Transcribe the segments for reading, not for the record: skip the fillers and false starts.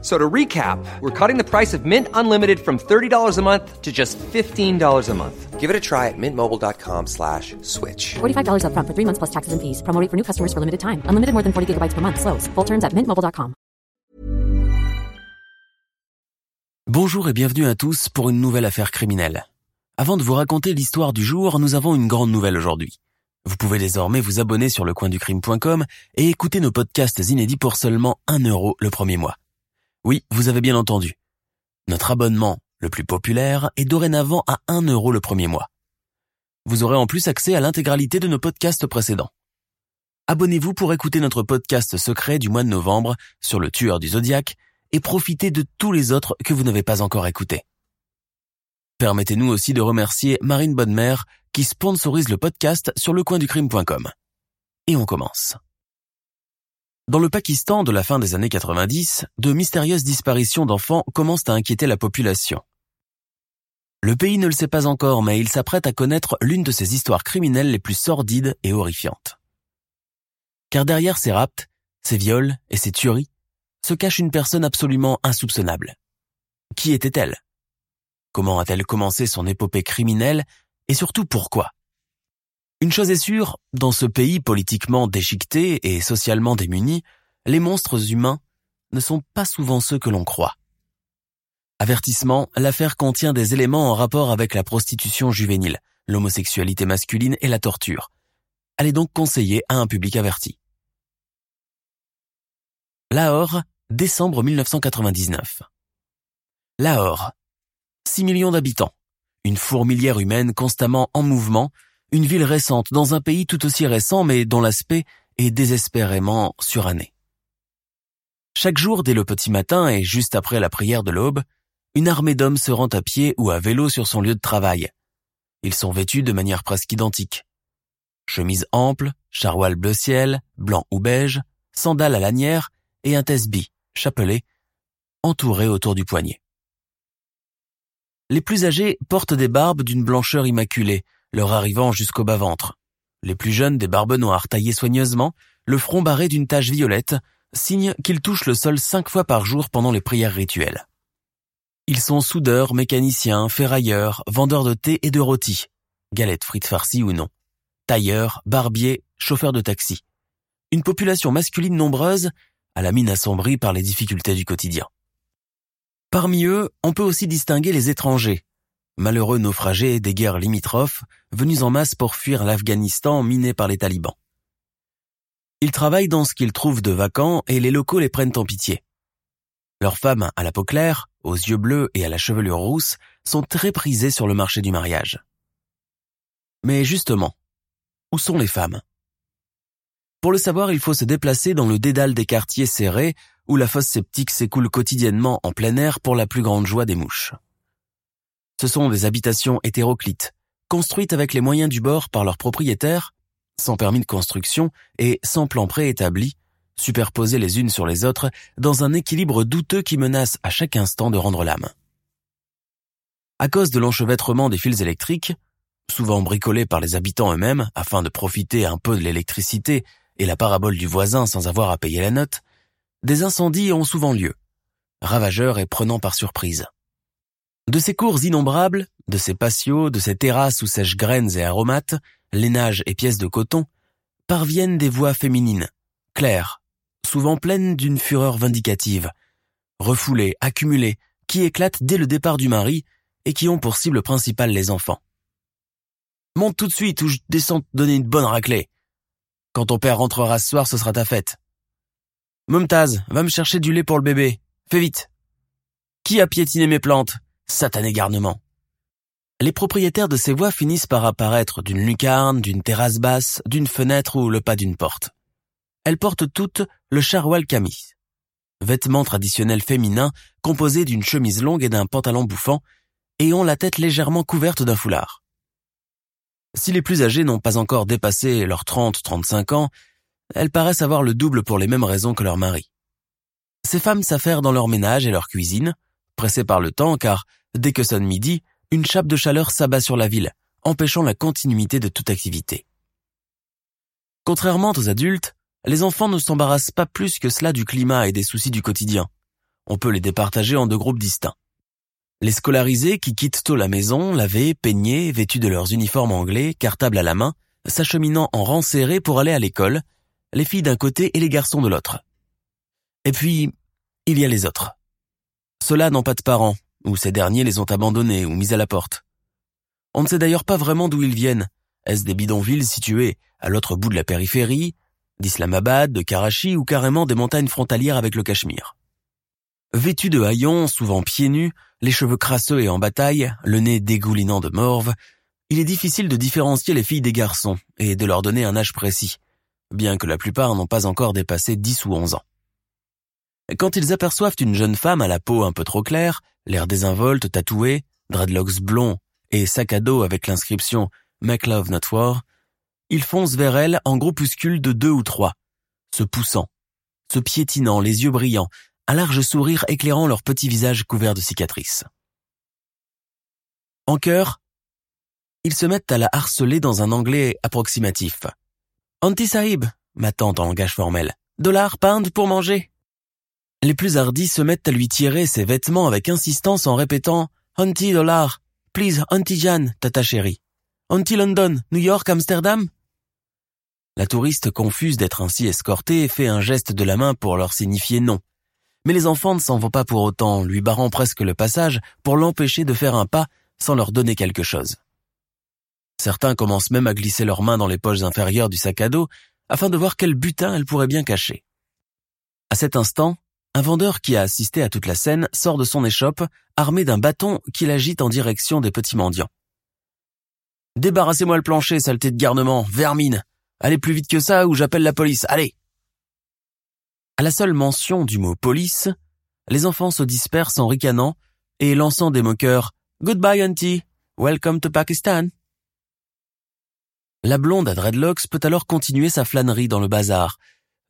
So to recap, we're cutting the price of Mint Unlimited from $30 a month to just $15 a month. Give it a try at mintmobile.com/switch. $45 up front for 3 months plus taxes and fees. Promo rate for new customers for limited time. Unlimited more than 40 gigabytes per month. Slows full terms at mintmobile.com. Bonjour et bienvenue à tous pour une nouvelle affaire criminelle. Avant de vous raconter l'histoire du jour, nous avons une grande nouvelle aujourd'hui. Vous pouvez désormais vous abonner sur lecoinducrime.com et écouter nos podcasts inédits pour seulement 1€ le premier mois. Oui, vous avez bien entendu. Notre abonnement, le plus populaire, est dorénavant à 1€ le premier mois. Vous aurez en plus accès à l'intégralité de nos podcasts précédents. Abonnez-vous pour écouter notre podcast secret du mois de novembre sur le tueur du Zodiaque et profitez de tous les autres que vous n'avez pas encore écoutés. Permettez-nous aussi de remercier Marine Bonnemer qui sponsorise le podcast sur lecoinducrime.com. Et on commence. Dans le Pakistan de la fin des années 90, de mystérieuses disparitions d'enfants commencent à inquiéter la population. Le pays ne le sait pas encore, mais il s'apprête à connaître l'une de ces histoires criminelles les plus sordides et horrifiantes. Car derrière ces rapts, ces viols et ces tueries, se cache une personne absolument insoupçonnable. Qui était-elle ? Comment a-t-elle commencé son épopée criminelle et surtout pourquoi ? Une chose est sûre, dans ce pays politiquement déchiqueté et socialement démuni, les monstres humains ne sont pas souvent ceux que l'on croit. Avertissement, l'affaire contient des éléments en rapport avec la prostitution juvénile, l'homosexualité masculine et la torture. Elle est donc conseillée à un public averti. Lahore, décembre 1999. Lahore, 6 millions d'habitants, une fourmilière humaine constamment en mouvement, une ville récente dans un pays tout aussi récent mais dont l'aspect est désespérément suranné. Chaque jour dès le petit matin et juste après la prière de l'aube, une armée d'hommes se rend à pied ou à vélo sur son lieu de travail. Ils sont vêtus de manière presque identique. Chemise ample, charwal bleu ciel, blanc ou beige, sandales à lanière et un tesbih, chapelet, entouré autour du poignet. Les plus âgés portent des barbes d'une blancheur immaculée, leur arrivant jusqu'au bas-ventre. Les plus jeunes, des barbes noires taillées soigneusement, le front barré d'une tache violette, signe qu'ils touchent le sol 5 fois par jour pendant les prières rituelles. Ils sont soudeurs, mécaniciens, ferrailleurs, vendeurs de thé et de rôti, galettes frites farcies ou non, tailleurs, barbiers, chauffeurs de taxi. Une population masculine nombreuse, à la mine assombrie par les difficultés du quotidien. Parmi eux, on peut aussi distinguer les étrangers, malheureux naufragés des guerres limitrophes, venus en masse pour fuir l'Afghanistan miné par les talibans. Ils travaillent dans ce qu'ils trouvent de vacant et les locaux les prennent en pitié. Leurs femmes, à la peau claire, aux yeux bleus et à la chevelure rousse, sont très prisées sur le marché du mariage. Mais justement, où sont les femmes ? Pour le savoir, il faut se déplacer dans le dédale des quartiers serrés où la fosse septique s'écoule quotidiennement en plein air pour la plus grande joie des mouches. Ce sont des habitations hétéroclites, construites avec les moyens du bord par leurs propriétaires, sans permis de construction et sans plan préétabli, superposées les unes sur les autres dans un équilibre douteux qui menace à chaque instant de rendre l'âme. À cause de l'enchevêtrement des fils électriques, souvent bricolés par les habitants eux-mêmes afin de profiter un peu de l'électricité et la parabole du voisin sans avoir à payer la note, des incendies ont souvent lieu, ravageurs et prenant par surprise. De ces cours innombrables, de ces patios, de ces terrasses où sèchent graines et aromates, lainages et pièces de coton, parviennent des voix féminines, claires, souvent pleines d'une fureur vindicative, refoulées, accumulées, qui éclatent dès le départ du mari et qui ont pour cible principale les enfants. « Monte tout de suite ou je descends te donner une bonne raclée. Quand ton père rentrera ce soir, ce sera ta fête. Mumtaz, va me chercher du lait pour le bébé. Fais vite. Qui a piétiné mes plantes ? Satané garnement. » Les propriétaires de ces voies finissent par apparaître d'une lucarne, d'une terrasse basse, d'une fenêtre ou le pas d'une porte. Elles portent toutes le charwal kamis, vêtement traditionnel féminin composé d'une chemise longue et d'un pantalon bouffant, et ont la tête légèrement couverte d'un foulard. Si les plus âgées n'ont pas encore dépassé leurs 30-35 ans, elles paraissent avoir le double pour les mêmes raisons que leurs maris. ces femmes s'affairent dans leur ménage et leur cuisine, pressées par le temps car, dès que sonne midi, une chape de chaleur s'abat sur la ville, empêchant la continuité de toute activité. Contrairement aux adultes, les enfants ne s'embarrassent pas plus que cela du climat et des soucis du quotidien. On peut les départager en deux groupes distincts. Les scolarisés qui quittent tôt la maison, lavés, peignés, vêtus de leurs uniformes anglais, cartables à la main, s'acheminant en rangs serrés pour aller à l'école, les filles d'un côté et les garçons de l'autre. Et puis, il y a les autres. Ceux-là n'ont pas de parents, ou ces derniers les ont abandonnés ou mis à la porte. On ne sait d'ailleurs pas vraiment d'où ils viennent. Est-ce des bidonvilles situés à l'autre bout de la périphérie, d'Islamabad, de Karachi ou carrément des montagnes frontalières avec le Cachemire? Vêtus de haillons, souvent pieds nus, les cheveux crasseux et en bataille, le nez dégoulinant de morve, il est difficile de différencier les filles des garçons et de leur donner un âge précis, bien que la plupart n'ont pas encore dépassé 10 ou 11 ans. Quand ils aperçoivent une jeune femme à la peau un peu trop claire, l'air désinvolte, tatouée, dreadlocks blonds et sac à dos avec l'inscription « Make love not war », ils foncent vers elle en groupuscules de 2 ou 3, se poussant, se piétinant, les yeux brillants, un large sourire éclairant leur petit visage couvert de cicatrices. En chœur, ils se mettent à la harceler dans un anglais approximatif. « Auntie Sahib », ma tante en langage formel, « dollars, pound pour manger ». Les plus hardis se mettent à lui tirer ses vêtements avec insistance en répétant « Auntie dollar, please Auntie Jan, tata chérie. Auntie London, New York, Amsterdam ?» La touriste confuse d'être ainsi escortée fait un geste de la main pour leur signifier non. Mais les enfants ne s'en vont pas pour autant, lui barrant presque le passage pour l'empêcher de faire un pas sans leur donner quelque chose. Certains commencent même à glisser leurs mains dans les poches inférieures du sac à dos afin de voir quel butin elle pourrait bien cacher. À cet instant, un vendeur qui a assisté à toute la scène sort de son échoppe armé d'un bâton qu'il agite en direction des petits mendiants. « Débarrassez-moi le plancher, saleté de garnement, vermine! Allez plus vite que ça ou j'appelle la police, allez !» À la seule mention du mot « police », les enfants se dispersent en ricanant et lançant des moqueurs « Goodbye auntie, welcome to Pakistan !» La blonde à dreadlocks peut alors continuer sa flânerie dans le bazar,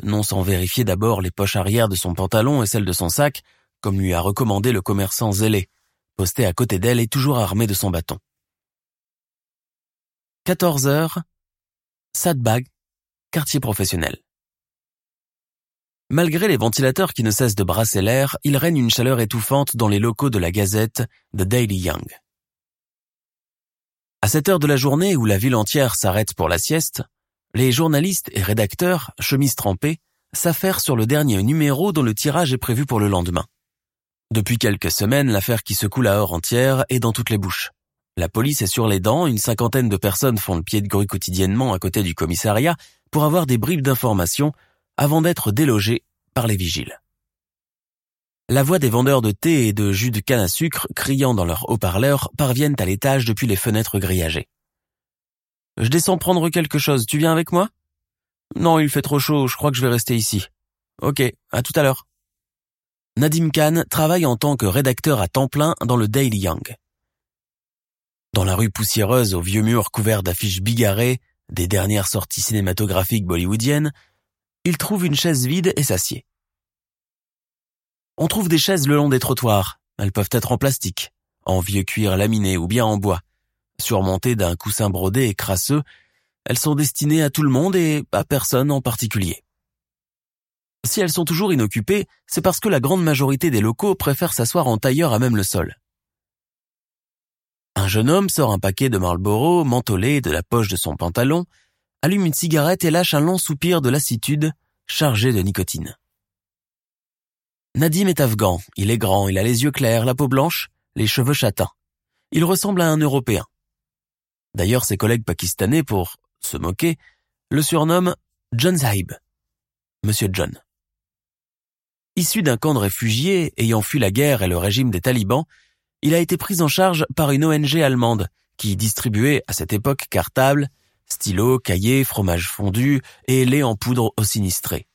non sans vérifier d'abord les poches arrière de son pantalon et celles de son sac, comme lui a recommandé le commerçant zélé, posté à côté d'elle et toujours armé de son bâton. 14h, Sadbagh, quartier professionnel. Malgré les ventilateurs qui ne cessent de brasser l'air, il règne une chaleur étouffante dans les locaux de la gazette The Daily Young. À cette heure de la journée où la ville entière s'arrête pour la sieste, les journalistes et rédacteurs, chemises trempées, s'affairent sur le dernier numéro dont le tirage est prévu pour le lendemain. Depuis quelques semaines, l'affaire qui secoue la Lahore entière est dans toutes les bouches. La police est sur les dents, une cinquantaine de personnes font le pied de grue quotidiennement à côté du commissariat pour avoir des bribes d'informations avant d'être délogées par les vigiles. La voix des vendeurs de thé et de jus de canne à sucre criant dans leurs haut-parleurs parviennent à l'étage depuis les fenêtres grillagées. « Je descends prendre quelque chose, tu viens avec moi ?»« Non, il fait trop chaud, je crois que je vais rester ici. »« Ok, à tout à l'heure. » Nadim Khan travaille en tant que rédacteur à temps plein dans le Daily Young. Dans la rue poussiéreuse aux vieux murs couverts d'affiches bigarrées, des dernières sorties cinématographiques bollywoodiennes, il trouve une chaise vide et s'assied. On trouve des chaises le long des trottoirs, elles peuvent être en plastique, en vieux cuir laminé ou bien en bois. Surmontées d'un coussin brodé et crasseux, elles sont destinées à tout le monde et à personne en particulier. Si elles sont toujours inoccupées, c'est parce que la grande majorité des locaux préfèrent s'asseoir en tailleur à même le sol. Un jeune homme sort un paquet de Marlboro, mentholé de la poche de son pantalon, allume une cigarette et lâche un long soupir de lassitude, chargé de nicotine. Nadim est afghan, il est grand, il a les yeux clairs, la peau blanche, les cheveux châtains. Il ressemble à un Européen. D'ailleurs, ses collègues pakistanais, pour se moquer, le surnomment John Sahib, Monsieur John. Issu d'un camp de réfugiés, ayant fui la guerre et le régime des talibans, il a été pris en charge par une ONG allemande qui distribuait à cette époque cartables, stylos, cahiers, fromage fondu et lait en poudre aux sinistrés.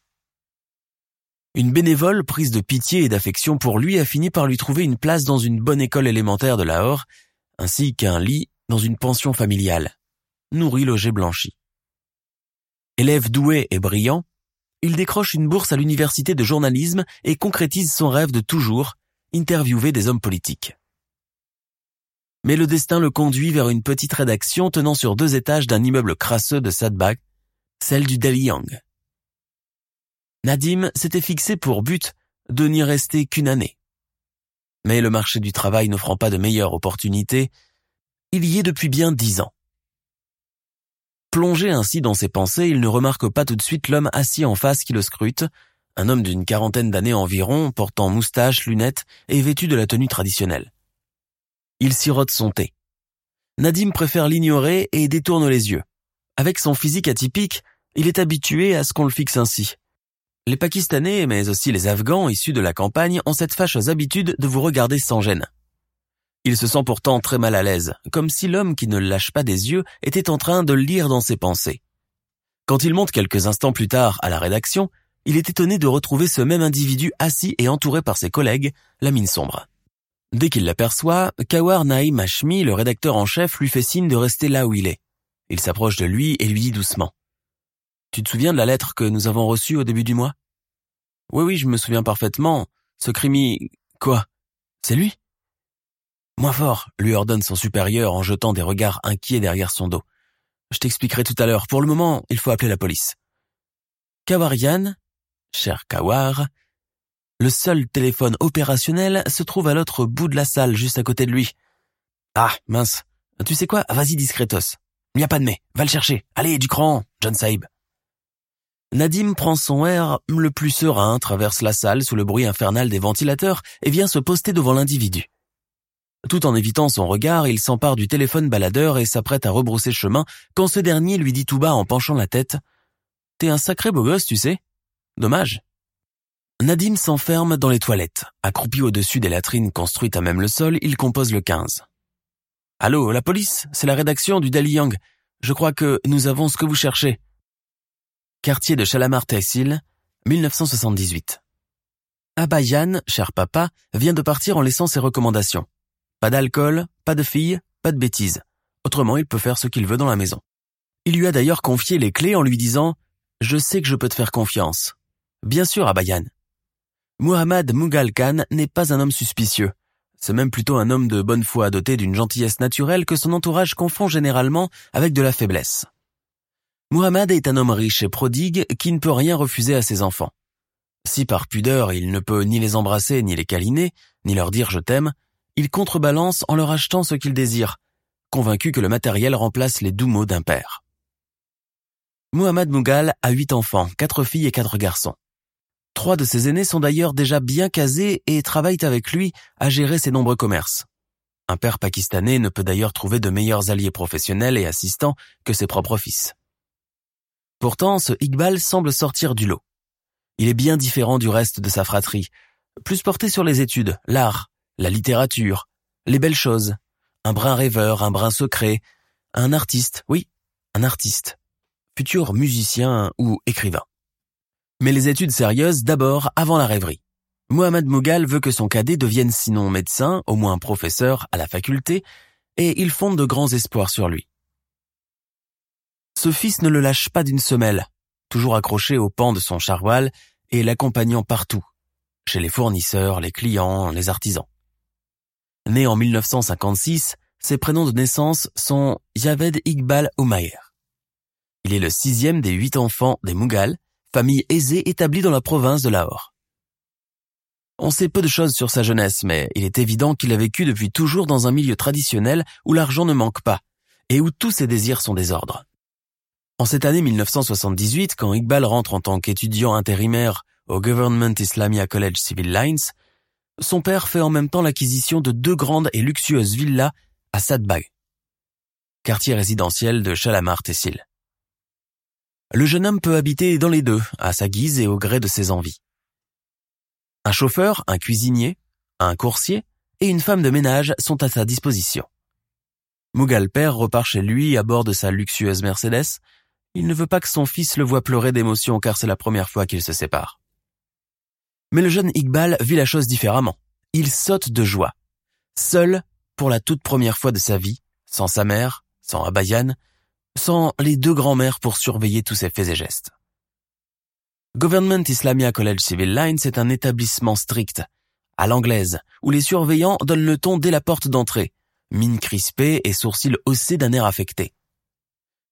Une bénévole prise de pitié et d'affection pour lui a fini par lui trouver une place dans une bonne école élémentaire de Lahore, ainsi qu'un lit dans une pension familiale, nourri, logé, blanchi. Élève doué et brillant, il décroche une bourse à l'université de journalisme et concrétise son rêve de toujours, interviewer des hommes politiques. Mais le destin le conduit vers une petite rédaction tenant sur 2 étages d'un immeuble crasseux de Sadbagh, celle du Daily Young. Nadim s'était fixé pour but de n'y rester qu'1 année. Mais le marché du travail n'offrant pas de meilleure opportunité, il y est depuis bien 10 ans. Plongé ainsi dans ses pensées, il ne remarque pas tout de suite l'homme assis en face qui le scrute, un homme d'une 40aine d'années environ, portant moustache, lunettes et vêtu de la tenue traditionnelle. Il sirote son thé. Nadim préfère l'ignorer et détourne les yeux. Avec son physique atypique, il est habitué à ce qu'on le fixe ainsi. Les Pakistanais, mais aussi les Afghans issus de la campagne, ont cette fâcheuse habitude de vous regarder sans gêne. Il se sent pourtant très mal à l'aise, comme si l'homme qui ne le lâche pas des yeux était en train de le lire dans ses pensées. Quand il monte quelques instants plus tard à la rédaction, il est étonné de retrouver ce même individu assis et entouré par ses collègues, la mine sombre. Dès qu'il l'aperçoit, Kanwar Naeem Hashmi, le rédacteur en chef, lui fait signe de rester là où il est. Il s'approche de lui et lui dit doucement « Tu te souviens de la lettre que nous avons reçue au début du mois ?»« Oui, je me souviens parfaitement. Ce crimi... Quoi ? C'est lui ?» « Moins fort !» lui ordonne son supérieur en jetant des regards inquiets derrière son dos. « Je t'expliquerai tout à l'heure. Pour le moment, il faut appeler la police. » Kawarian, cher Kawar, le seul téléphone opérationnel se trouve à l'autre bout de la salle, juste à côté de lui. « Ah, mince. Tu sais quoi ? Vas-y, discretos. Il n'y a pas de mais. Va le chercher. Allez, du cran, John Saïb. » Nadim prend son air le plus serein, traverse la salle sous le bruit infernal des ventilateurs et vient se poster devant l'individu. Tout en évitant son regard, il s'empare du téléphone baladeur et s'apprête à rebrousser chemin quand ce dernier lui dit tout bas en penchant la tête « T'es un sacré beau gosse, tu sais. Dommage. » Nadim s'enferme dans les toilettes. Accroupi au-dessus des latrines construites à même le sol, il compose le 15. « Allô, la police, c'est la rédaction du Daily Young. Je crois que nous avons ce que vous cherchez. » Quartier de Shalamar-Tehsil, 1978. Abayan, cher papa, vient de partir en laissant ses recommandations. Pas d'alcool, pas de filles, pas de bêtises. Autrement, il peut faire ce qu'il veut dans la maison. Il lui a d'ailleurs confié les clés en lui disant « Je sais que je peux te faire confiance. » Bien sûr, Abayan. Muhammad Mughal Khan n'est pas un homme suspicieux. C'est même plutôt un homme de bonne foi doté d'une gentillesse naturelle que son entourage confond généralement avec de la faiblesse. Muhammad est un homme riche et prodigue qui ne peut rien refuser à ses enfants. Si par pudeur il ne peut ni les embrasser, ni les câliner, ni leur dire « je t'aime », il contrebalance en leur achetant ce qu'ils désirent, convaincu que le matériel remplace les doux mots d'un père. Muhammad Mughal a 8 enfants, 4 filles et 4 garçons. 3 de ses aînés sont d'ailleurs déjà bien casés et travaillent avec lui à gérer ses nombreux commerces. Un père pakistanais ne peut d'ailleurs trouver de meilleurs alliés professionnels et assistants que ses propres fils. Pourtant, ce Iqbal semble sortir du lot. Il est bien différent du reste de sa fratrie, plus porté sur les études, l'art, la littérature, les belles choses, un brin rêveur, un brin secret, un artiste, oui, un artiste, futur musicien ou écrivain. Mais les études sérieuses d'abord avant la rêverie. Muhammad Mughal veut que son cadet devienne sinon médecin, au moins professeur à la faculté, et il fonde de grands espoirs sur lui. Ce fils ne le lâche pas d'une semelle, toujours accroché au pan de son charwal et l'accompagnant partout, chez les fournisseurs, les clients, les artisans. Né en 1956, ses prénoms de naissance sont Javed Iqbal Umayer. Il est le 6e des 8 enfants des Mughals, famille aisée établie dans la province de Lahore. On sait peu de choses sur sa jeunesse, mais il est évident qu'il a vécu depuis toujours dans un milieu traditionnel où l'argent ne manque pas et où tous ses désirs sont des ordres. En cette année 1978, quand Iqbal rentre en tant qu'étudiant intérimaire au Government Islamia College Civil Lines, son père fait en même temps l'acquisition de 2 grandes et luxueuses villas à Sadbagh, quartier résidentiel de Shalamar-Tehsil. Le jeune homme peut habiter dans les 2, à sa guise et au gré de ses envies. Un chauffeur, un cuisinier, un coursier et une femme de ménage sont à sa disposition. Mughal père repart chez lui à bord de sa luxueuse Mercedes. Il ne veut pas que son fils le voie pleurer d'émotion car c'est la première fois qu'ils se séparent. Mais le jeune Iqbal vit la chose différemment. Il saute de joie. Seul, pour la toute première fois de sa vie, sans sa mère, sans Abayan, sans les 2 grands-mères pour surveiller tous ses faits et gestes. Government Islamia College Civil Lines est un établissement strict, à l'anglaise, où les surveillants donnent le ton dès la porte d'entrée, mine crispée et sourcils haussés d'un air affecté.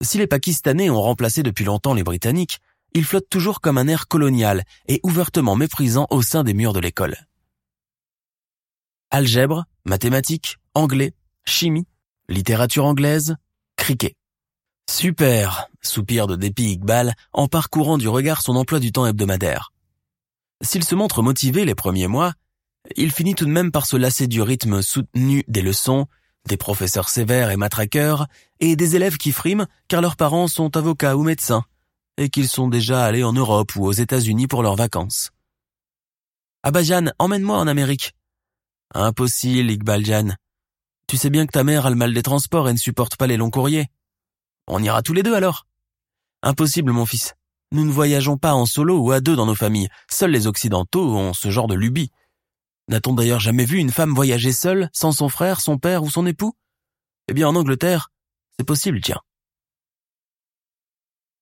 Si les Pakistanais ont remplacé depuis longtemps les Britanniques, ils flottent toujours comme un air colonial et ouvertement méprisant au sein des murs de l'école. Algèbre, mathématiques, anglais, chimie, littérature anglaise, cricket. Super, soupire de dépit Iqbal en parcourant du regard son emploi du temps hebdomadaire. S'il se montre motivé les premiers mois, il finit tout de même par se lasser du rythme soutenu des leçons, des professeurs sévères et matraqueurs, et des élèves qui friment car leurs parents sont avocats ou médecins, et qu'ils sont déjà allés en Europe ou aux États-Unis pour leurs vacances. « Abajan, emmène-moi en Amérique. »« Impossible, Iqbaljan. Tu sais bien que ta mère a le mal des transports et ne supporte pas les longs courriers. » On ira tous les deux alors. Impossible, mon fils. Nous ne voyageons pas en solo ou à deux dans nos familles. Seuls les Occidentaux ont ce genre de lubie. N'a-t-on d'ailleurs jamais vu une femme voyager seule, sans son frère, son père ou son époux ? Eh bien, en Angleterre, c'est possible, tiens.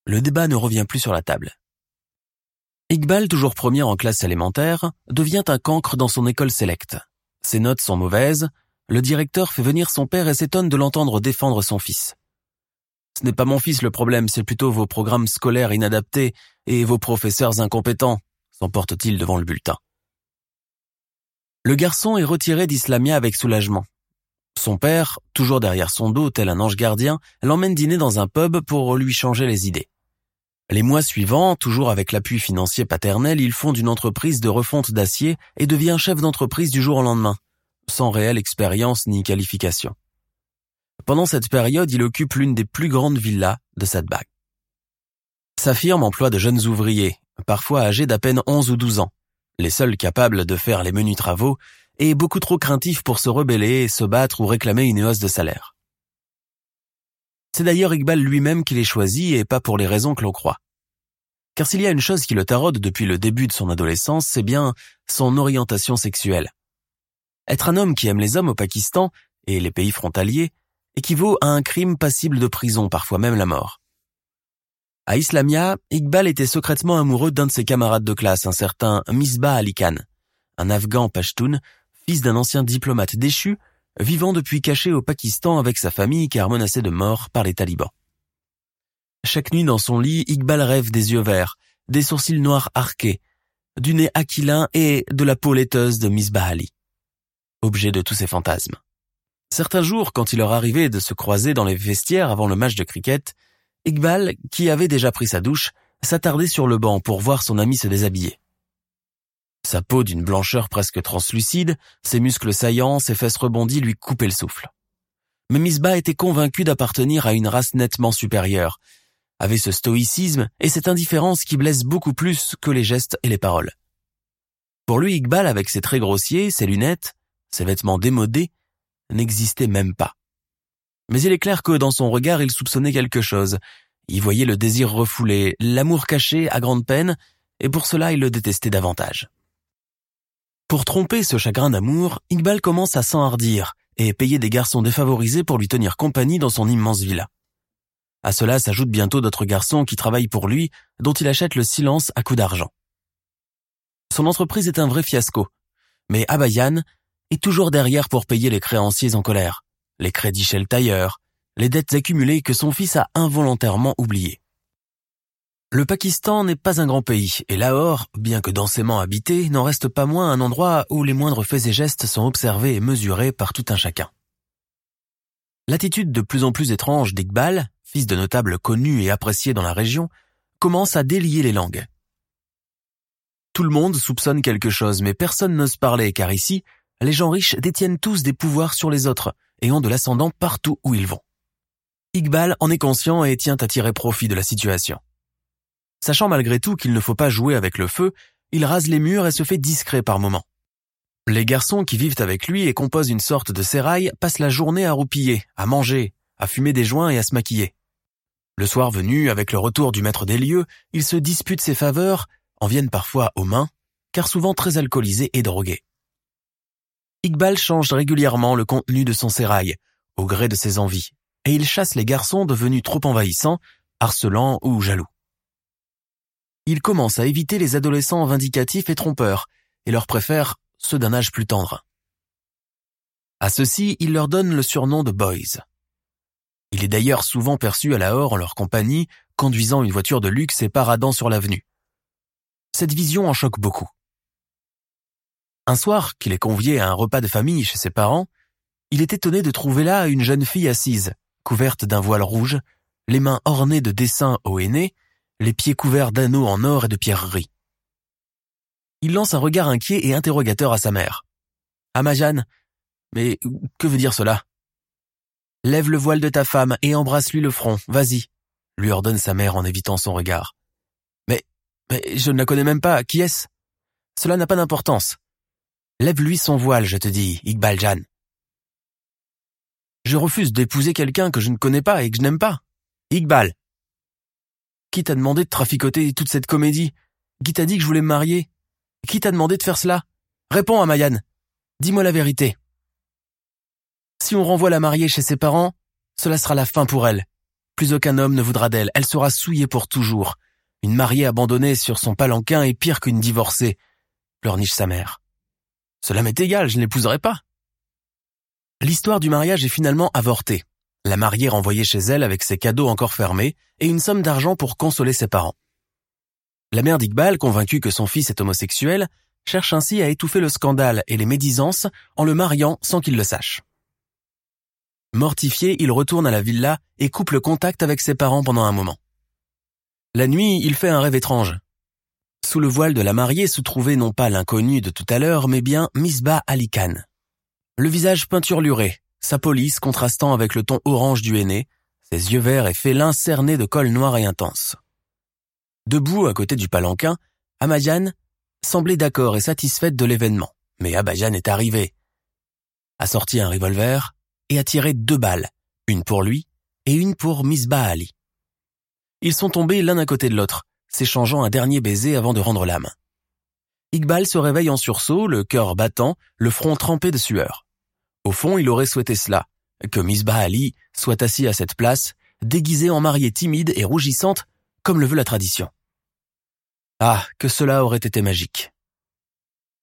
Le débat ne revient plus sur la table. Iqbal, toujours premier en classe élémentaire, devient un cancre dans son école sélecte. Ses notes sont mauvaises. Le directeur fait venir son père et s'étonne de l'entendre défendre son fils. Ce n'est pas mon fils le problème, c'est plutôt vos programmes scolaires inadaptés et vos professeurs incompétents, s'emporte-t-il devant le bulletin. Le garçon est retiré d'Islamia avec soulagement. Son père, toujours derrière son dos tel un ange gardien, l'emmène dîner dans un pub pour lui changer les idées. Les mois suivants, toujours avec l'appui financier paternel, il fonde une entreprise de refonte d'acier et devient chef d'entreprise du jour au lendemain, sans réelle expérience ni qualification. Pendant cette période, il occupe l'une des plus grandes villas de Sadbagh. Sa firme emploie de jeunes ouvriers, parfois âgés d'à peine 11 ou 12 ans, les seuls capables de faire les menus travaux et beaucoup trop craintifs pour se rebeller, se battre ou réclamer une hausse de salaire. C'est d'ailleurs Iqbal lui-même qui les choisit et pas pour les raisons que l'on croit. Car s'il y a une chose qui le taraude depuis le début de son adolescence, c'est bien son orientation sexuelle. Être un homme qui aime les hommes au Pakistan et les pays frontaliers équivaut à un crime passible de prison, parfois même la mort. À Islamia, Iqbal était secrètement amoureux d'un de ses camarades de classe, un certain Misbah Ali Khan, un Afghan pachtoun, fils d'un ancien diplomate déchu, vivant depuis caché au Pakistan avec sa famille car menacé de mort par les talibans. Chaque nuit dans son lit, Iqbal rêve des yeux verts, des sourcils noirs arqués, du nez aquilin et de la peau laiteuse de Misbah Ali, objet de tous ses fantasmes. Certains jours, quand il leur arrivait de se croiser dans les vestiaires avant le match de cricket, Iqbal, qui avait déjà pris sa douche, s'attardait sur le banc pour voir son ami se déshabiller. Sa peau d'une blancheur presque translucide, ses muscles saillants, ses fesses rebondies lui coupaient le souffle. Mais Misbah était convaincu d'appartenir à une race nettement supérieure, avait ce stoïcisme et cette indifférence qui blesse beaucoup plus que les gestes et les paroles. Pour lui, Iqbal, avec ses traits grossiers, ses lunettes, ses vêtements démodés, n'existait même pas. Mais il est clair que dans son regard, il soupçonnait quelque chose. Il voyait le désir refoulé, l'amour caché à grande peine, et pour cela, il le détestait davantage. Pour tromper ce chagrin d'amour, Iqbal commence à s'enhardir et payer des garçons défavorisés pour lui tenir compagnie dans son immense villa. À cela s'ajoutent bientôt d'autres garçons qui travaillent pour lui, dont il achète le silence à coups d'argent. Son entreprise est un vrai fiasco, mais Abayan est toujours derrière pour payer les créanciers en colère, les crédits chez le tailleur, les dettes accumulées que son fils a involontairement oubliées. Le Pakistan n'est pas un grand pays, et Lahore, bien que densément habité, n'en reste pas moins un endroit où les moindres faits et gestes sont observés et mesurés par tout un chacun. L'attitude de plus en plus étrange d'Iqbal, fils de notables connus et appréciés dans la région, commence à délier les langues. Tout le monde soupçonne quelque chose, mais personne n'ose parler, car ici, les gens riches détiennent tous des pouvoirs sur les autres et ont de l'ascendant partout où ils vont. Iqbal en est conscient et tient à tirer profit de la situation. Sachant malgré tout qu'il ne faut pas jouer avec le feu, il rase les murs et se fait discret par moments. Les garçons qui vivent avec lui et composent une sorte de sérail passent la journée à roupiller, à manger, à fumer des joints et à se maquiller. Le soir venu, avec le retour du maître des lieux, ils se disputent ses faveurs, en viennent parfois aux mains, car souvent très alcoolisés et drogués. Iqbal change régulièrement le contenu de son sérail, au gré de ses envies, et il chasse les garçons devenus trop envahissants, harcelants ou jaloux. il commence à éviter les adolescents vindicatifs et trompeurs et leur préfère ceux d'un âge plus tendre. À ceux-ci, il leur donne le surnom de « boys ». Il est d'ailleurs souvent perçu à Lahore en leur compagnie, conduisant une voiture de luxe et paradant sur l'avenue. Cette vision en choque beaucoup. Un soir, qu'il est convié à un repas de famille chez ses parents, il est étonné de trouver là une jeune fille assise, couverte d'un voile rouge, les mains ornées de dessins au henné, les pieds couverts d'anneaux en or et de pierreries. Il lance un regard inquiet et interrogateur à sa mère. « Ah ma Jeanne, mais que veut dire cela ?» « Lève le voile de ta femme et embrasse-lui le front, vas-y », lui ordonne sa mère en évitant son regard. « Mais je ne la connais même pas, qui est-ce ? Cela n'a pas d'importance. Lève-lui son voile, je te dis, Iqbal Jan. Je refuse d'épouser quelqu'un que je ne connais pas et que je n'aime pas. Iqbal. Qui t'a demandé de traficoter toute cette comédie ? Qui t'a dit que je voulais me marier ? Qui t'a demandé de faire cela ? Réponds à Mayan. Dis-moi la vérité. » Si on renvoie la mariée chez ses parents, cela sera la fin pour elle. Plus aucun homme ne voudra d'elle, elle sera souillée pour toujours. Une mariée abandonnée sur son palanquin est pire qu'une divorcée, pleurniche sa mère. Cela m'est égal, je ne l'épouserai pas. L'histoire du mariage est finalement avortée. La mariée renvoyée chez elle avec ses cadeaux encore fermés et une somme d'argent pour consoler ses parents. La mère d'Iqbal, convaincue que son fils est homosexuel, cherche ainsi à étouffer le scandale et les médisances en le mariant sans qu'il le sache. Mortifié, il retourne à la villa et coupe le contact avec ses parents pendant un moment. La nuit, il fait un rêve étrange. Sous le voile de la mariée se trouvait non pas l'inconnue de tout à l'heure, mais bien Misbah Ali Khan. Le visage peinturluré, sa peau lisse contrastant avec le ton orange du henné, ses yeux verts et félins cernés de cols noirs et intenses. Debout à côté du palanquin, Amajan semblait d'accord et satisfaite de l'événement, mais Abajan est arrivé. A sorti un revolver et a tiré 2 balles, une pour lui et une pour Misbah Ali. Ils sont tombés l'un à côté de l'autre, s'échangeant un dernier baiser avant de rendre l'âme. Iqbal se réveille en sursaut, le cœur battant, le front trempé de sueur. Au fond, il aurait souhaité cela, que Misbah Ali soit assis à cette place, déguisée en mariée timide et rougissante, comme le veut la tradition. Ah, que cela aurait été magique.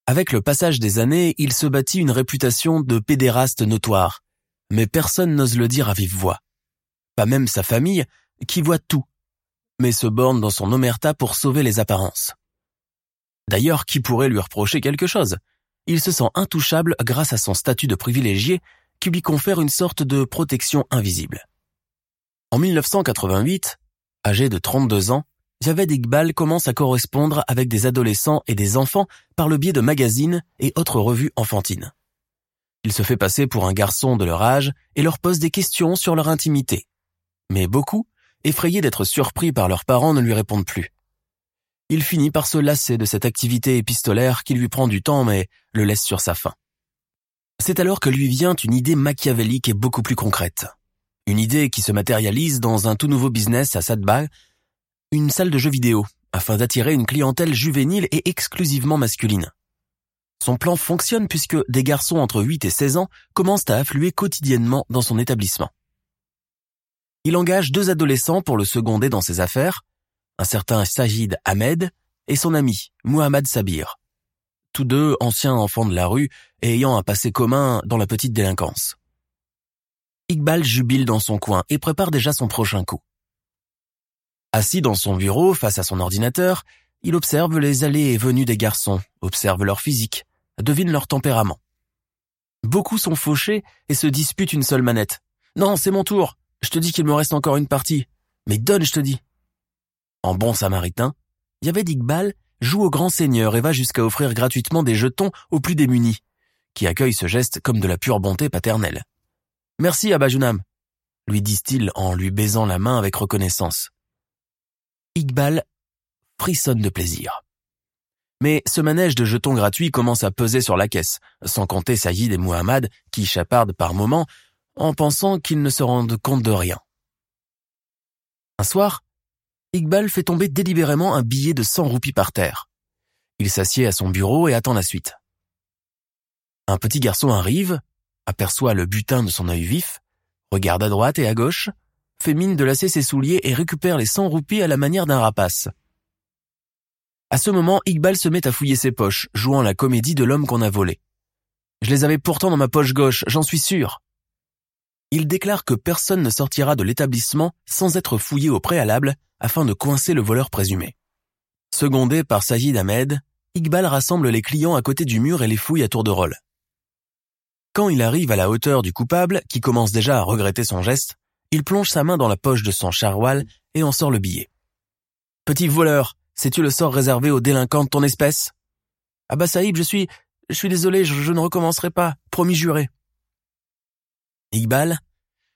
Avec le passage des années, il se bâtit une réputation de pédéraste notoire, mais personne n'ose le dire à vive voix. Pas même sa famille, qui voit tout, mais se borne dans son omerta pour sauver les apparences. D'ailleurs, qui pourrait lui reprocher quelque chose ? Il se sent intouchable grâce à son statut de privilégié qui lui confère une sorte de protection invisible. En 1988, âgé de 32 ans, Javed Iqbal commence à correspondre avec des adolescents et des enfants par le biais de magazines et autres revues enfantines. Il se fait passer pour un garçon de leur âge et leur pose des questions sur leur intimité. Mais beaucoup, effrayés d'être surpris par leurs parents, ne lui répondent plus. Il finit par se lasser de cette activité épistolaire qui lui prend du temps mais le laisse sur sa faim. C'est alors que lui vient une idée machiavélique et beaucoup plus concrète. Une idée qui se matérialise dans un tout nouveau business à Sadbagh, une salle de jeux vidéo, afin d'attirer une clientèle juvénile et exclusivement masculine. Son plan fonctionne puisque des garçons entre 8 et 16 ans commencent à affluer quotidiennement dans son établissement. Il engage 2 adolescents pour le seconder dans ses affaires, un certain Sajid Ahmed et son ami, Muhammad Sabir. Tous 2 anciens enfants de la rue et ayant un passé commun dans la petite délinquance. Iqbal jubile dans son coin et prépare déjà son prochain coup. Assis dans son bureau, face à son ordinateur, il observe les allées et venues des garçons, observe leur physique, devine leur tempérament. Beaucoup sont fauchés et se disputent une seule manette. « Non, c'est mon tour !» « Je te dis qu'il me reste encore une partie. Mais donne, je te dis. » En bon samaritain, Javed Iqbal joue au grand seigneur et va jusqu'à offrir gratuitement des jetons aux plus démunis, qui accueillent ce geste comme de la pure bonté paternelle. « Merci, Abajunam », lui disent-ils en lui baisant la main avec reconnaissance. Iqbal frissonne de plaisir. Mais ce manège de jetons gratuits commence à peser sur la caisse, sans compter Saïd et Muhammad qui chapardent par moments, en pensant qu'ils ne se rendent compte de rien. Un soir, Iqbal fait tomber délibérément un billet de 100 roupies par terre. Il s'assied à son bureau et attend la suite. Un petit garçon arrive, aperçoit le butin de son œil vif, regarde à droite et à gauche, fait mine de lasser ses souliers et récupère les 100 roupies à la manière d'un rapace. À ce moment, Iqbal se met à fouiller ses poches, jouant la comédie de l'homme qu'on a volé. « Je les avais pourtant dans ma poche gauche, j'en suis sûr !» Il déclare que personne ne sortira de l'établissement sans être fouillé au préalable afin de coincer le voleur présumé. Secondé par Sajid Ahmed, Iqbal rassemble les clients à côté du mur et les fouille à tour de rôle. Quand il arrive à la hauteur du coupable, qui commence déjà à regretter son geste, il plonge sa main dans la poche de son charwal et en sort le billet. « Petit voleur, sais-tu le sort réservé aux délinquants de ton espèce ?»« Ah bah Saïb, je suis désolé, je ne recommencerai pas, promis juré. » Iqbal,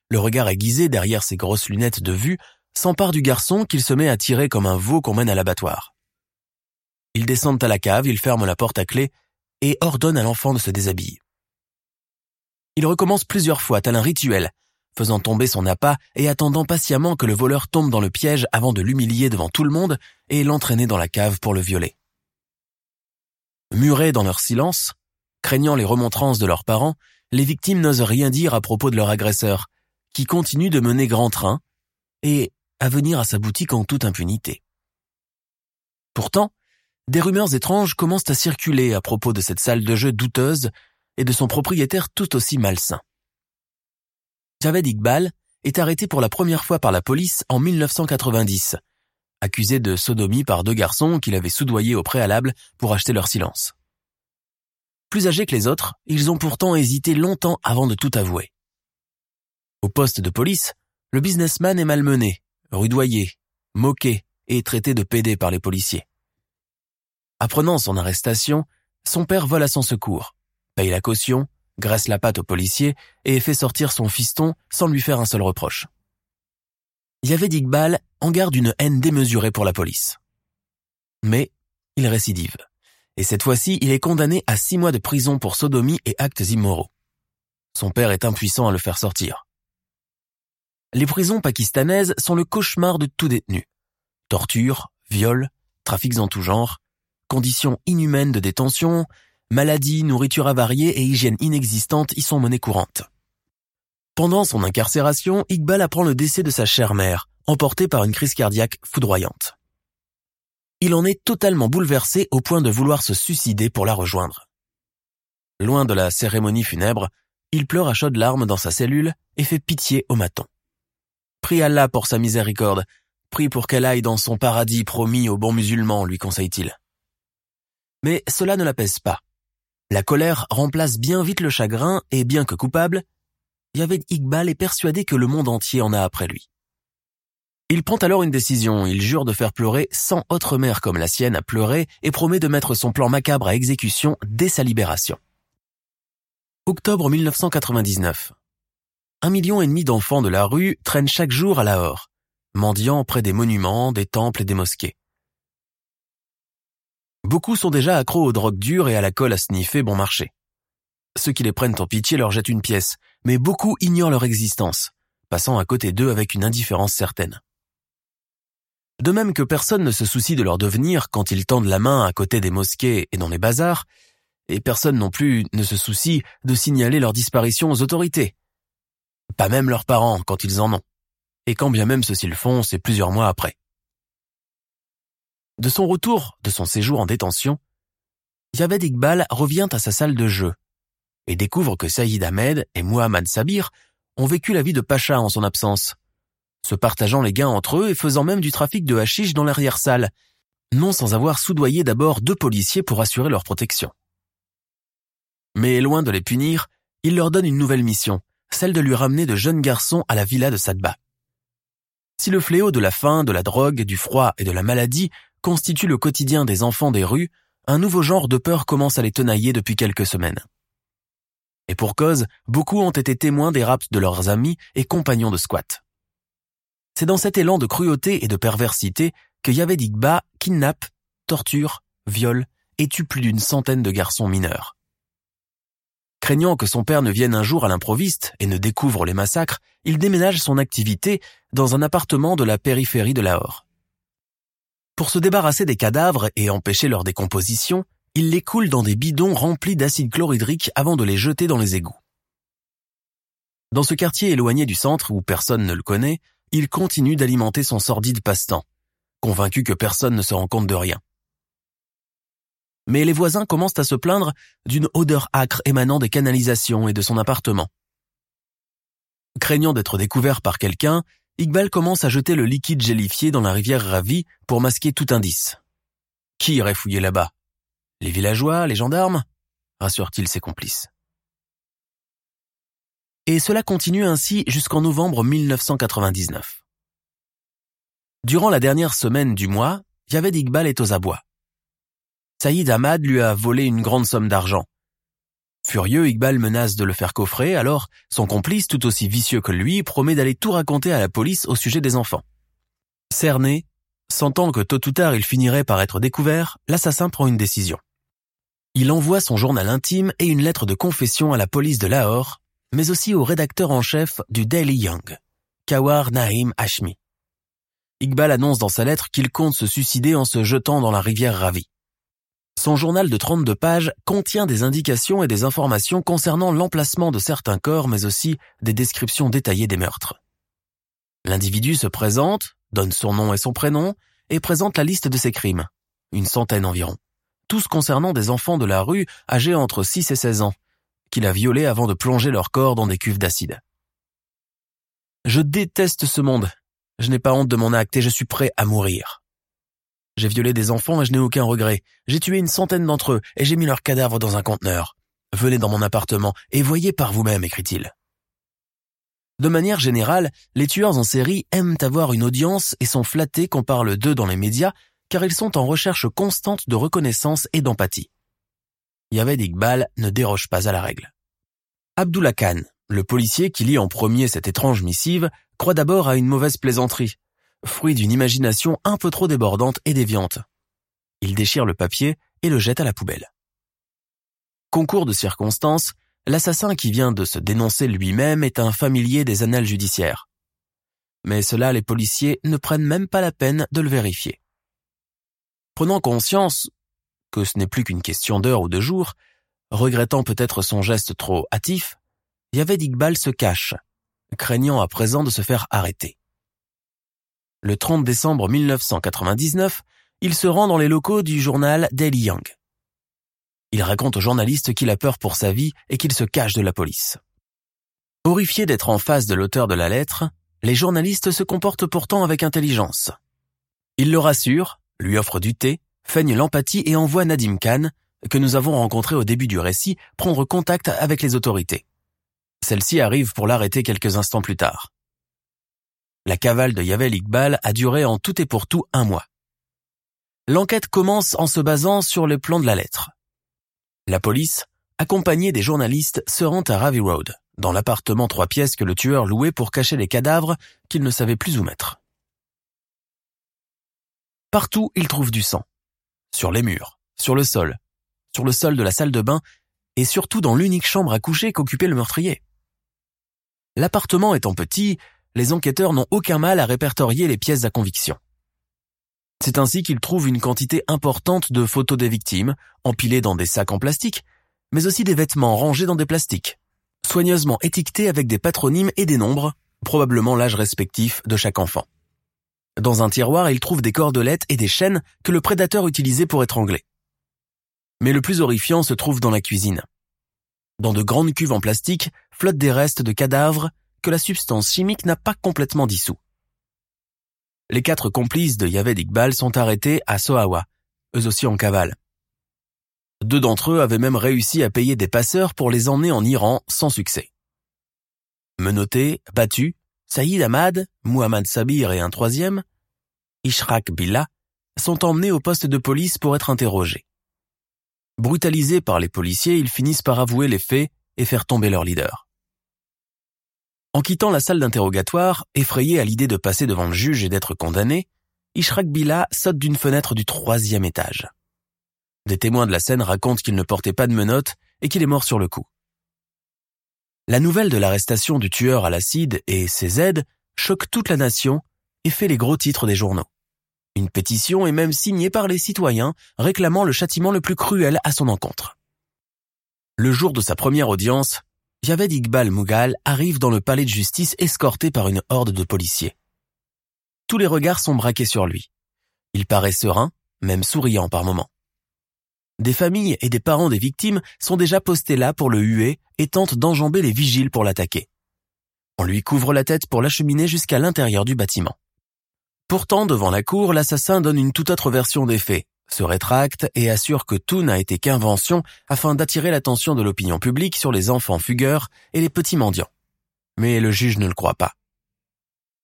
le regard aiguisé derrière ses grosses lunettes de vue, s'empare du garçon qu'il se met à tirer comme un veau qu'on mène à l'abattoir. Ils descendent à la cave, ils ferment la porte à clé et ordonnent à l'enfant de se déshabiller. Il recommence plusieurs fois, tel un rituel, faisant tomber son appât et attendant patiemment que le voleur tombe dans le piège avant de l'humilier devant tout le monde et l'entraîner dans la cave pour le violer. Murés dans leur silence, craignant les remontrances de leurs parents, les victimes n'osent rien dire à propos de leur agresseur, qui continue de mener grand train et à venir à sa boutique en toute impunité. Pourtant, des rumeurs étranges commencent à circuler à propos de cette salle de jeu douteuse et de son propriétaire tout aussi malsain. Javed Iqbal est arrêté pour la première fois par la police en 1990, accusé de sodomie par deux garçons qu'il avait soudoyés au préalable pour acheter leur silence. Plus âgés que les autres, ils ont pourtant hésité longtemps avant de tout avouer. Au poste de police, le businessman est malmené, rudoyé, moqué et traité de pédé par les policiers. Apprenant son arrestation, son père vole à son secours, paye la caution, graisse la patte au policier et fait sortir son fiston sans lui faire un seul reproche. Javed Iqbal en garde une haine démesurée pour la police. Mais il récidive. Et cette fois-ci, il est condamné à 6 mois de prison pour sodomie et actes immoraux. Son père est impuissant à le faire sortir. Les prisons pakistanaises sont le cauchemar de tout détenu. Torture, viols, trafics en tout genre, conditions inhumaines de détention, maladies, nourriture avariée et hygiène inexistante y sont monnaie courante. Pendant son incarcération, Iqbal apprend le décès de sa chère mère, emportée par une crise cardiaque foudroyante. Il en est totalement bouleversé au point de vouloir se suicider pour la rejoindre. Loin de la cérémonie funèbre, il pleure à chaudes larmes dans sa cellule et fait pitié au maton. Prie Allah pour sa miséricorde, prie pour qu'elle aille dans son paradis promis aux bons musulmans, lui conseille-t-il. Mais cela ne l'apaise pas. La colère remplace bien vite le chagrin et bien que coupable, Javed Iqbal est persuadé que le monde entier en a après lui. Il prend alors une décision, il jure de faire pleurer 100 autres mères comme la sienne à pleurer et promet de mettre son plan macabre à exécution dès sa libération. Octobre 1999. 1,5 million d'enfants de la rue traînent chaque jour à Lahore, mendiant près des monuments, des temples et des mosquées. Beaucoup sont déjà accros aux drogues dures et à la colle à sniffer bon marché. Ceux qui les prennent en pitié leur jettent une pièce, mais beaucoup ignorent leur existence, passant à côté d'eux avec une indifférence certaine. De même que personne ne se soucie de leur devenir quand ils tendent la main à côté des mosquées et dans les bazars, et personne non plus ne se soucie de signaler leur disparition aux autorités. Pas même leurs parents quand ils en ont. Et quand bien même ceux-ci le font, c'est plusieurs mois après. De son retour, de son séjour en détention, Javed Iqbal revient à sa salle de jeu et découvre que Sajid Ahmed et Muhammad Sabir ont vécu la vie de Pacha en son absence, se partageant les gains entre eux et faisant même du trafic de hashish dans l'arrière-salle, non sans avoir soudoyé d'abord 2 policiers pour assurer leur protection. Mais loin de les punir, il leur donne une nouvelle mission, celle de lui ramener de jeunes garçons à la villa de Sadba. Si le fléau de la faim, de la drogue, du froid et de la maladie constitue le quotidien des enfants des rues, un nouveau genre de peur commence à les tenailler depuis quelques semaines. Et pour cause, beaucoup ont été témoins des rapts de leurs amis et compagnons de squat. C'est dans cet élan de cruauté et de perversité que Javed Iqbal kidnappe, torture, viole et tue plus d'100 de garçons mineurs. Craignant que son père ne vienne un jour à l'improviste et ne découvre les massacres, il déménage son activité dans un appartement de la périphérie de Lahore. Pour se débarrasser des cadavres et empêcher leur décomposition, il les coule dans des bidons remplis d'acide chlorhydrique avant de les jeter dans les égouts. Dans ce quartier éloigné du centre où personne ne le connaît, il continue d'alimenter son sordide passe-temps, convaincu que personne ne se rend compte de rien. mais les voisins commencent à se plaindre d'une odeur âcre émanant des canalisations et de son appartement. Craignant d'être découvert par quelqu'un, Iqbal commence à jeter le liquide gélifié dans la rivière Ravi pour masquer tout indice. Qui irait fouiller là-bas ? Les villageois, les gendarmes ? Rassure-t-il ses complices. Et cela continue ainsi jusqu'en novembre 1999. Durant la dernière semaine du mois, Javed Iqbal est aux abois. Sajid Ahmed lui a volé une grande somme d'argent. Furieux, Iqbal menace de le faire coffrer, alors son complice, tout aussi vicieux que lui, promet d'aller tout raconter à la police au sujet des enfants. Cerné, sentant que tôt ou tard il finirait par être découvert, l'assassin prend une décision. Il envoie son journal intime et une lettre de confession à la police de Lahore, mais aussi au rédacteur en chef du Daily Young, Kanwar Naeem Hashmi. Iqbal annonce dans sa lettre qu'il compte se suicider en se jetant dans la rivière Ravi. Son journal de 32 pages contient des indications et des informations concernant l'emplacement de certains corps, mais aussi des descriptions détaillées des meurtres. L'individu se présente, donne son nom et son prénom, et présente la liste de ses crimes, une centaine environ, tous concernant des enfants de la rue âgés entre 6 et 16 ans, qu'il a violés avant de plonger leur corps dans des cuves d'acide. « Je déteste ce monde. Je n'ai pas honte de mon acte et je suis prêt à mourir. » J'ai violé des enfants et je n'ai aucun regret. J'ai tué une centaine d'entre eux et j'ai mis leurs cadavres dans un conteneur. Venez dans mon appartement et voyez par vous-même, écrit-il. De manière générale, les tueurs en série aiment avoir une audience et sont flattés qu'on parle d'eux dans les médias car ils sont en recherche constante de reconnaissance et d'empathie. Javed Iqbal ne déroge pas à la règle. Abdullah Khan, le policier qui lit en premier cette étrange missive, croit d'abord à une mauvaise plaisanterie, fruit d'une imagination un peu trop débordante et déviante. Il déchire le papier et le jette à la poubelle. Concours de circonstances, l'assassin qui vient de se dénoncer lui-même est un familier des annales judiciaires. Mais cela, les policiers ne prennent même pas la peine de le vérifier. Prenant conscience que ce n'est plus qu'une question d'heure ou de jour, regrettant peut-être son geste trop hâtif, Javed Iqbal se cache, craignant à présent de se faire arrêter. Le 30 décembre 1999, il se rend dans les locaux du journal Daily Young. Il raconte aux journalistes qu'il a peur pour sa vie et qu'il se cache de la police. Horrifiés d'être en face de l'auteur de la lettre, les journalistes se comportent pourtant avec intelligence. Ils le rassurent, lui offrent du thé, feignent l'empathie et envoient Nadim Khan, que nous avons rencontré au début du récit, prendre contact avec les autorités. Celles-ci arrivent pour l'arrêter quelques instants plus tard. La cavale de Javed Iqbal a duré en tout et pour tout 1 mois. L'enquête commence en se basant sur les plans de la lettre. La police, accompagnée des journalistes, se rend à Ravi Road, dans l'appartement 3 pièces que le tueur louait pour cacher les cadavres qu'il ne savait plus où mettre. Partout, il trouve du sang. Sur les murs, sur le sol de la salle de bain et surtout dans l'unique chambre à coucher qu'occupait le meurtrier. L'appartement étant petit, les enquêteurs n'ont aucun mal à répertorier les pièces à conviction. C'est ainsi qu'ils trouvent une quantité importante de photos des victimes, empilées dans des sacs en plastique, mais aussi des vêtements rangés dans des plastiques, soigneusement étiquetés avec des patronymes et des nombres, probablement l'âge respectif de chaque enfant. Dans un tiroir, ils trouvent des cordelettes et des chaînes que le prédateur utilisait pour étrangler. Mais le plus horrifiant se trouve dans la cuisine. Dans de grandes cuves en plastique flottent des restes de cadavres que la substance chimique n'a pas complètement dissous. Les 4 complices de Javed Iqbal sont arrêtés à Sohawa, eux aussi en cavale. 2 d'entre eux avaient même réussi à payer des passeurs pour les emmener en Iran sans succès. Menottés, battus, Sajid Ahmed, Muhammad Sabir et un 3e, Ishraq Billa, sont emmenés au poste de police pour être interrogés. Brutalisés par les policiers, ils finissent par avouer les faits et faire tomber leur leader. En quittant la salle d'interrogatoire, effrayé à l'idée de passer devant le juge et d'être condamné, Ishraq Billa saute d'une fenêtre du 3e étage. Des témoins de la scène racontent qu'il ne portait pas de menottes et qu'il est mort sur le coup. La nouvelle de l'arrestation du tueur à l'acide et ses aides choque toute la nation et fait les gros titres des journaux. Une pétition est même signée par les citoyens réclamant le châtiment le plus cruel à son encontre. Le jour de sa première audience, Javed Iqbal Mughal arrive dans le palais de justice escorté par une horde de policiers. Tous les regards sont braqués sur lui. Il paraît serein, même souriant par moments. Des familles et des parents des victimes sont déjà postés là pour le huer et tentent d'enjamber les vigiles pour l'attaquer. On lui couvre la tête pour l'acheminer jusqu'à l'intérieur du bâtiment. Pourtant, devant la cour, l'assassin donne une toute autre version des faits, se rétracte et assure que tout n'a été qu'invention afin d'attirer l'attention de l'opinion publique sur les enfants fugueurs et les petits mendiants. Mais le juge ne le croit pas.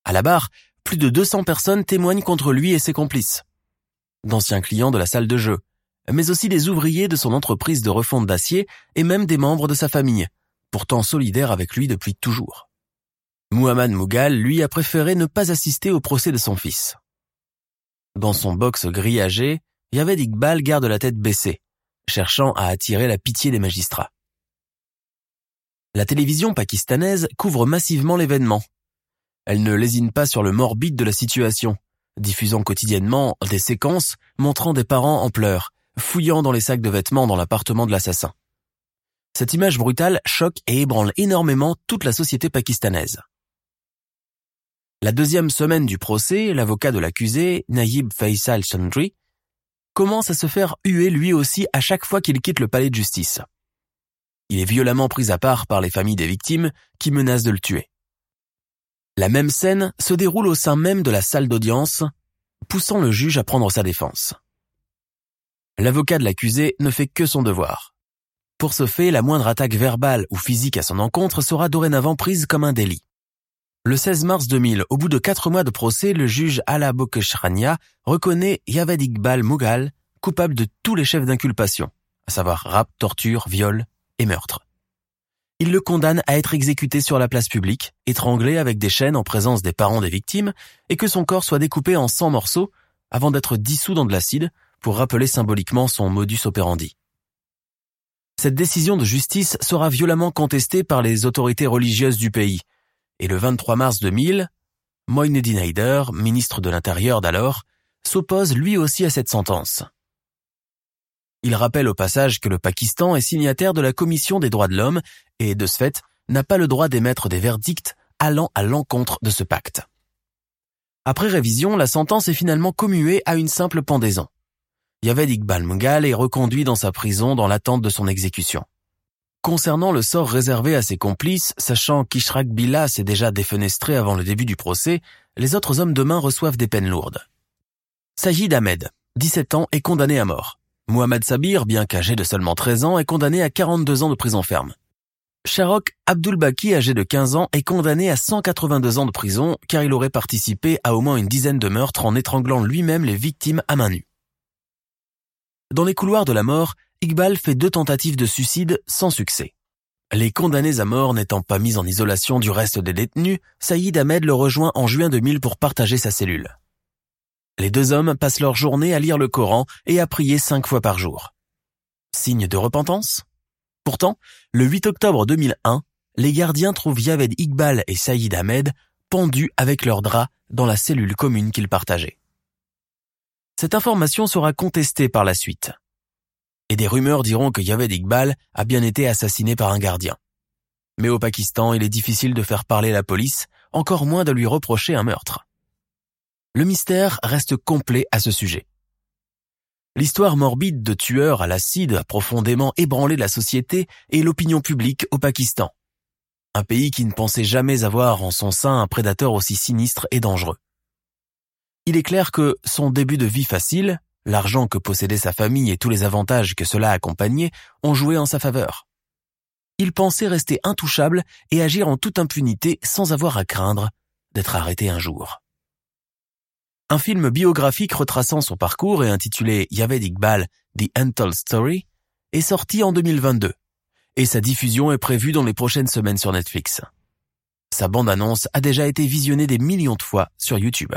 À la barre, plus de 200 personnes témoignent contre lui et ses complices. D'anciens clients de la salle de jeu, mais aussi des ouvriers de son entreprise de refonte d'acier et même des membres de sa famille, pourtant solidaires avec lui depuis toujours. Muhammad Mughal, lui, a préféré ne pas assister au procès de son fils. Dans son box grillagé, Javed Iqbal garde la tête baissée, cherchant à attirer la pitié des magistrats. La télévision pakistanaise couvre massivement l'événement. Elle ne lésine pas sur le morbide de la situation, diffusant quotidiennement des séquences montrant des parents en pleurs, fouillant dans les sacs de vêtements dans l'appartement de l'assassin. Cette image brutale choque et ébranle énormément toute la société pakistanaise. La deuxième semaine du procès, l'avocat de l'accusé, Naïb Faisal Chandri, commence à se faire huer lui aussi à chaque fois qu'il quitte le palais de justice. Il est violemment pris à part par les familles des victimes qui menacent de le tuer. La même scène se déroule au sein même de la salle d'audience, poussant le juge à prendre sa défense. L'avocat de l'accusé ne fait que son devoir. Pour ce fait, la moindre attaque verbale ou physique à son encontre sera dorénavant prise comme un délit. Le 16 mars 2000, au bout de 4 mois de procès, le juge Ala Bokeshrania reconnaît Javed Iqbal Mughal coupable de tous les chefs d'inculpation, à savoir rapt, torture, viol et meurtre. Il le condamne à être exécuté sur la place publique, étranglé avec des chaînes en présence des parents des victimes, et que son corps soit découpé en 100 morceaux avant d'être dissous dans de l'acide, pour rappeler symboliquement son modus operandi. Cette décision de justice sera violemment contestée par les autorités religieuses du pays, et le 23 mars 2000, Moynuddin Haider, ministre de l'Intérieur d'alors, s'oppose lui aussi à cette sentence. Il rappelle au passage que le Pakistan est signataire de la Commission des droits de l'homme et, de ce fait, n'a pas le droit d'émettre des verdicts allant à l'encontre de ce pacte. Après révision, la sentence est finalement commuée à une simple pendaison. Javed Iqbal Mughal est reconduit dans sa prison dans l'attente de son exécution. Concernant le sort réservé à ses complices, sachant qu'Ishraq Billa s'est déjà défenestré avant le début du procès, les autres hommes de main reçoivent des peines lourdes. Sajid Ahmed, 17 ans, est condamné à mort. Muhammad Sabir, bien qu'âgé de seulement 13 ans, est condamné à 42 ans de prison ferme. Sharok Abdulbaki, âgé de 15 ans, est condamné à 182 ans de prison car il aurait participé à au moins une dizaine de meurtres en étranglant lui-même les victimes à main nue. Dans les couloirs de la mort, Iqbal fait 2 tentatives de suicide sans succès. Les condamnés à mort n'étant pas mis en isolation du reste des détenus, Sajid Ahmed le rejoint en juin 2000 pour partager sa cellule. Les 2 hommes passent leur journée à lire le Coran et à prier 5 fois par jour. Signe de repentance ? Pourtant, le 8 octobre 2001, les gardiens trouvent Javed Iqbal et Sajid Ahmed pendus avec leurs draps dans la cellule commune qu'ils partageaient. Cette information sera contestée par la suite. Et des rumeurs diront que Javed Iqbal a bien été assassiné par un gardien. Mais au Pakistan, il est difficile de faire parler la police, encore moins de lui reprocher un meurtre. Le mystère reste complet à ce sujet. L'histoire morbide de tueurs à l'acide a profondément ébranlé la société et l'opinion publique au Pakistan. Un pays qui ne pensait jamais avoir en son sein un prédateur aussi sinistre et dangereux. Il est clair que son début de vie facile, l'argent que possédait sa famille et tous les avantages que cela accompagnait ont joué en sa faveur. Il pensait rester intouchable et agir en toute impunité sans avoir à craindre d'être arrêté un jour. Un film biographique retraçant son parcours et intitulé Javed Iqbal, The Untold Story est sorti en 2022 et sa diffusion est prévue dans les prochaines semaines sur Netflix. Sa bande-annonce a déjà été visionnée des millions de fois sur YouTube.